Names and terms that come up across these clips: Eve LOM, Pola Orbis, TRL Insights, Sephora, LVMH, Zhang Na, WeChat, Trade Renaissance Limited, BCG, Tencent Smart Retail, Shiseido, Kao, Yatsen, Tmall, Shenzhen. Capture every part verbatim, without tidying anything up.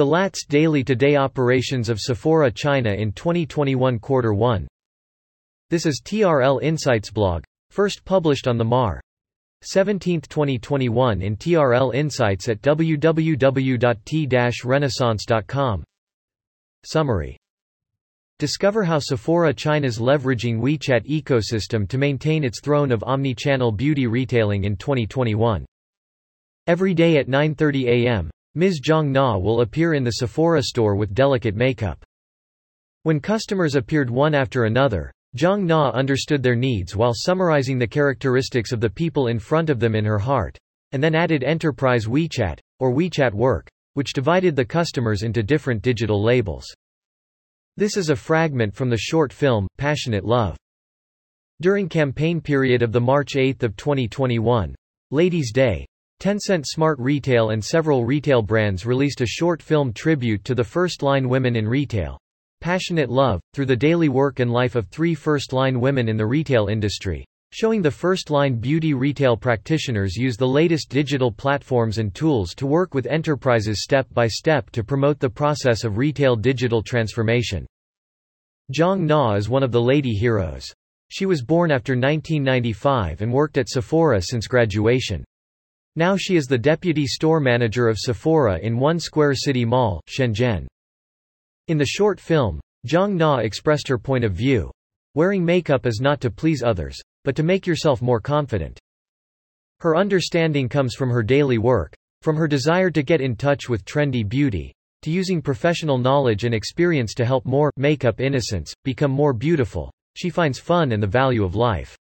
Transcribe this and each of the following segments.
The L A T's daily-to-day operations of Sephora China in twenty twenty-one Quarter one. This is T R L Insights blog, first published on the March seventeenth twenty twenty-one in T R L Insights at w w w dot t dash renaissance dot com. Summary. Discover how Sephora China's leveraging WeChat ecosystem to maintain its throne of omnichannel beauty retailing in twenty twenty-one. Every day at nine thirty a m, Miz Zhang Na will appear in the Sephora store with delicate makeup. When customers appeared one after another, Zhang Na understood their needs while summarizing the characteristics of the people in front of them in her heart, and then added Enterprise WeChat, or WeChat Work, which divided the customers into different digital labels. This is a fragment from the short film, Passionate Love. During campaign period of the March eighth of twenty twenty-one, Ladies' Day, Tencent Smart Retail and several retail brands released a short film tribute to the first-line women in retail, Passionate Love, through the daily work and life of three first-line women in the retail industry, showing the first-line beauty retail practitioners use the latest digital platforms and tools to work with enterprises step by step to promote the process of retail digital transformation. Zhang Na is one of the lady heroes. She was born after nineteen ninety-five and worked at Sephora since graduation. Now she is the deputy store manager of Sephora in One Square City Mall, Shenzhen. In the short film, Zhang Na expressed her point of view. Wearing makeup is not to please others, but to make yourself more confident. Her understanding comes from her daily work, from her desire to get in touch with trendy beauty, to using professional knowledge and experience to help more makeup innocents become more beautiful. She finds fun and the value of life.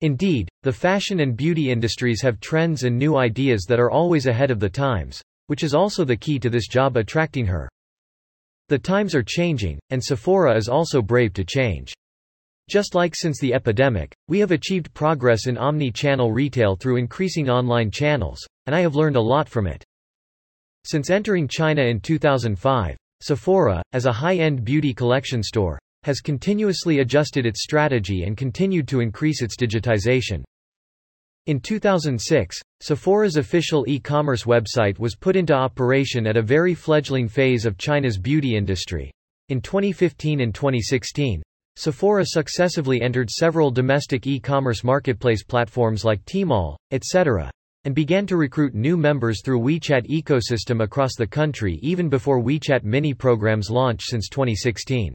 Indeed, the fashion and beauty industries have trends and new ideas that are always ahead of the times, which is also the key to this job attracting her. The times are changing, and Sephora is also brave to change. Just like since the epidemic, we have achieved progress in omni-channel retail through increasing online channels, and I have learned a lot from it. Since entering China in two thousand five, Sephora, as a high-end beauty collection store, has continuously adjusted its strategy and continued to increase its digitization. In two thousand six, Sephora's official e-commerce website was put into operation at a very fledgling phase of China's beauty industry. In twenty fifteen and twenty sixteen, Sephora successively entered several domestic e-commerce marketplace platforms like Tmall, et cetera, and began to recruit new members through WeChat ecosystem across the country even before WeChat mini programs launched since twenty sixteen.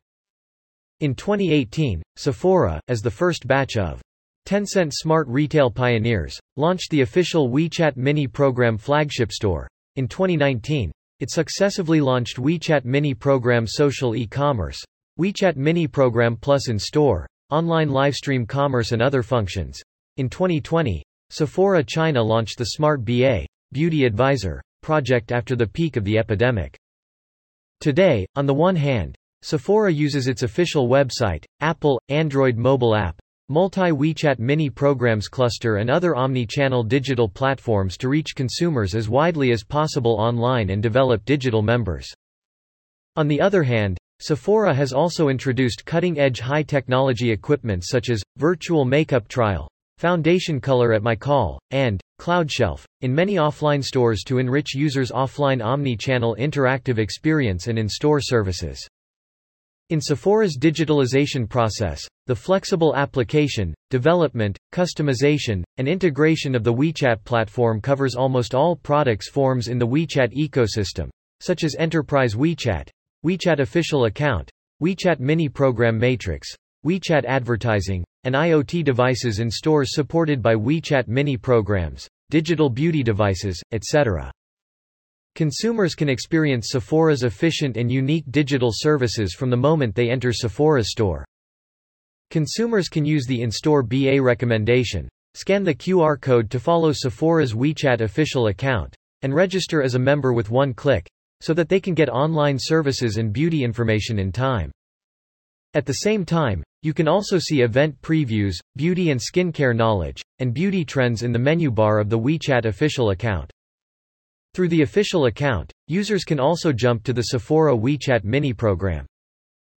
In twenty eighteen, Sephora, as the first batch of Tencent Smart Retail pioneers, launched the official WeChat mini program flagship store. In twenty nineteen, it successively launched WeChat mini program social e-commerce, WeChat Mini Program Plus in-store, online livestream commerce and other functions. In twenty twenty, Sephora China launched the Smart B A, Beauty Advisor, project after the peak of the epidemic. Today, on the one hand, Sephora uses its official website, Apple, Android mobile app, multi-WeChat Mini Programs cluster and other omni-channel digital platforms to reach consumers as widely as possible online and develop digital members. On the other hand, Sephora has also introduced cutting-edge high-technology equipment such as virtual makeup trial, foundation color at my call, and cloud shelf in many offline stores to enrich users' offline omni-channel interactive experience and in-store services. In Sephora's digitalization process, the flexible application, development, customization, and integration of the WeChat platform covers almost all products forms in the WeChat ecosystem, such as Enterprise WeChat, WeChat Official Account, WeChat Mini Program Matrix, WeChat Advertising, and IoT devices in stores supported by WeChat Mini Programs, digital beauty devices, et cetera. Consumers can experience Sephora's efficient and unique digital services from the moment they enter Sephora's store. Consumers can use the in-store B A recommendation, scan the Q R code to follow Sephora's WeChat Official Account, and register as a member with one click, so that they can get online services and beauty information in time. At the same time, you can also see event previews, beauty and skincare knowledge, and beauty trends in the menu bar of the WeChat official account. Through the official account, users can also jump to the Sephora WeChat mini program.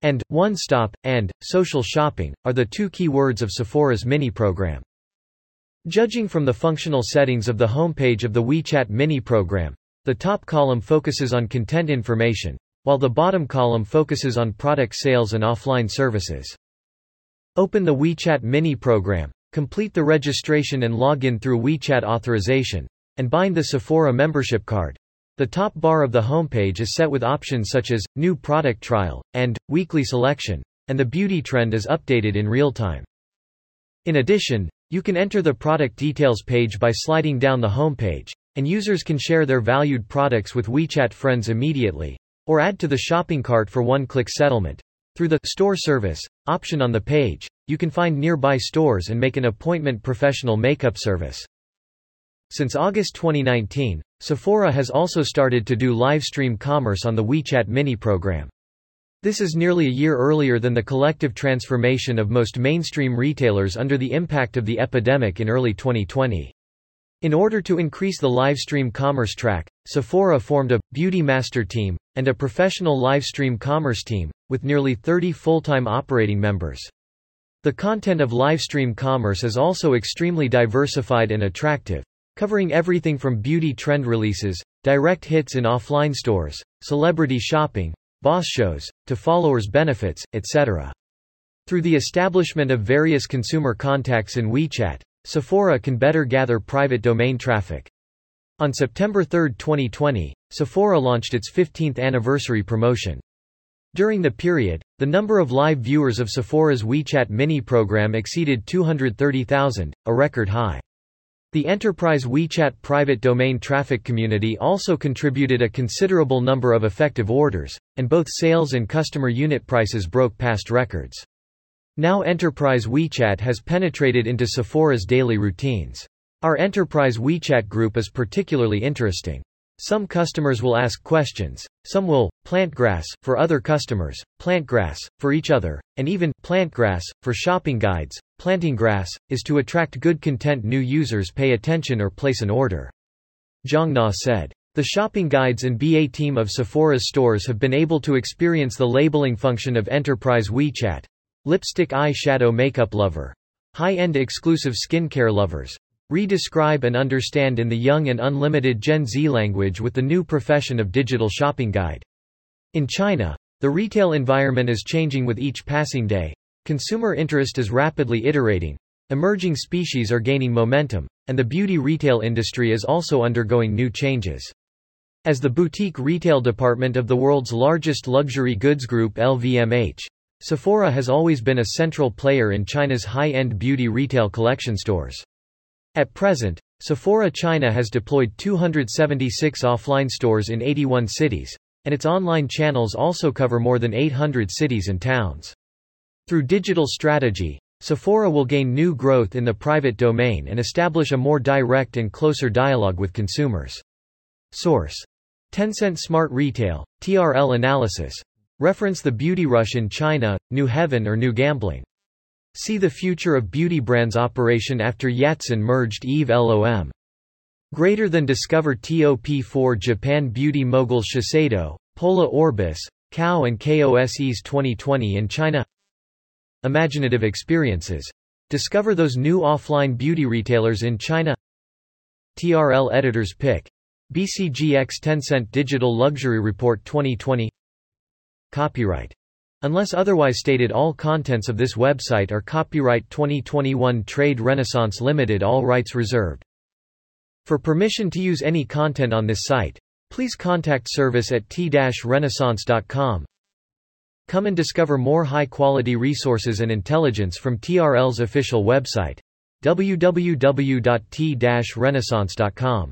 And, one-stop, and, social shopping, are the two key words of Sephora's mini program. Judging from the functional settings of the homepage of the WeChat mini program, The top column focuses on content information, while the bottom column focuses on product sales and offline services. Open the WeChat mini program, complete the registration and login through WeChat authorization, and bind the Sephora membership card. The top bar of the homepage is set with options such as New Product Trial and Weekly Selection, and the beauty trend is updated in real time. In addition, you can enter the product details page by sliding down the homepage, and users can share their valued products with WeChat friends immediately, or add to the shopping cart for one-click settlement. Through the Store Service option on the page, you can find nearby stores and make an appointment professional makeup service. Since August twenty nineteen, Sephora has also started to do livestream commerce on the WeChat mini program. This is nearly a year earlier than the collective transformation of most mainstream retailers under the impact of the epidemic in early twenty twenty. In order to increase the livestream commerce track, Sephora formed a beauty master team and a professional livestream commerce team, with nearly thirty full-time operating members. The content of livestream commerce is also extremely diversified and attractive, covering everything from beauty trend releases, direct hits in offline stores, celebrity shopping, boss shows, to followers' benefits, et cetera. Through the establishment of various consumer contacts in WeChat, Sephora can better gather private domain traffic. On September third, twenty twenty, Sephora launched its fifteenth anniversary promotion. During the period, the number of live viewers of Sephora's WeChat mini program exceeded two hundred thirty thousand, a record high. The enterprise WeChat private domain traffic community also contributed a considerable number of effective orders, and both sales and customer unit prices broke past records. Now Enterprise WeChat has penetrated into Sephora's daily routines. Our Enterprise WeChat group is particularly interesting. Some customers will ask questions, some will plant grass for other customers, plant grass for each other, and even plant grass for shopping guides. Planting grass is to attract good content new users pay attention or place an order. Zhang Na said. The shopping guides and B A team of Sephora's stores have been able to experience the labeling function of Enterprise WeChat. Lipstick eyeshadow makeup lover. High-end exclusive skincare lovers. Redescribe and understand in the young and unlimited Gen Z language with the new profession of digital shopping guide. In China, the retail environment is changing with each passing day. Consumer interest is rapidly iterating. Emerging species are gaining momentum, and the beauty retail industry is also undergoing new changes. As the boutique retail department of the world's largest luxury goods group L V M H, Sephora has always been a central player in China's high-end beauty retail collection stores. At present, Sephora China has deployed two hundred seventy-six offline stores in eighty-one cities, and its online channels also cover more than eight hundred cities and towns. Through digital strategy, Sephora will gain new growth in the private domain and establish a more direct and closer dialogue with consumers. Source: Tencent Smart Retail, T R L Analysis. Reference the beauty rush in China, new heaven or new gambling. See the future of beauty brands operation after Yatsen merged Eve L O M. Greater than discover top four Japan beauty moguls Shiseido, Pola Orbis, Kao and Kose's twenty twenty in China. Imaginative experiences. Discover those new offline beauty retailers in China. T R L Editor's Pick. B C G X Tencent Digital Luxury Report twenty twenty. Copyright. Unless otherwise stated, all contents of this website are copyright twenty twenty-one Trade Renaissance Limited, all rights reserved. For permission to use any content on this site, please contact service at t dash renaissance dot com. Come and discover more high-quality resources and intelligence from T R L's official website, w w w dot t dash renaissance dot com.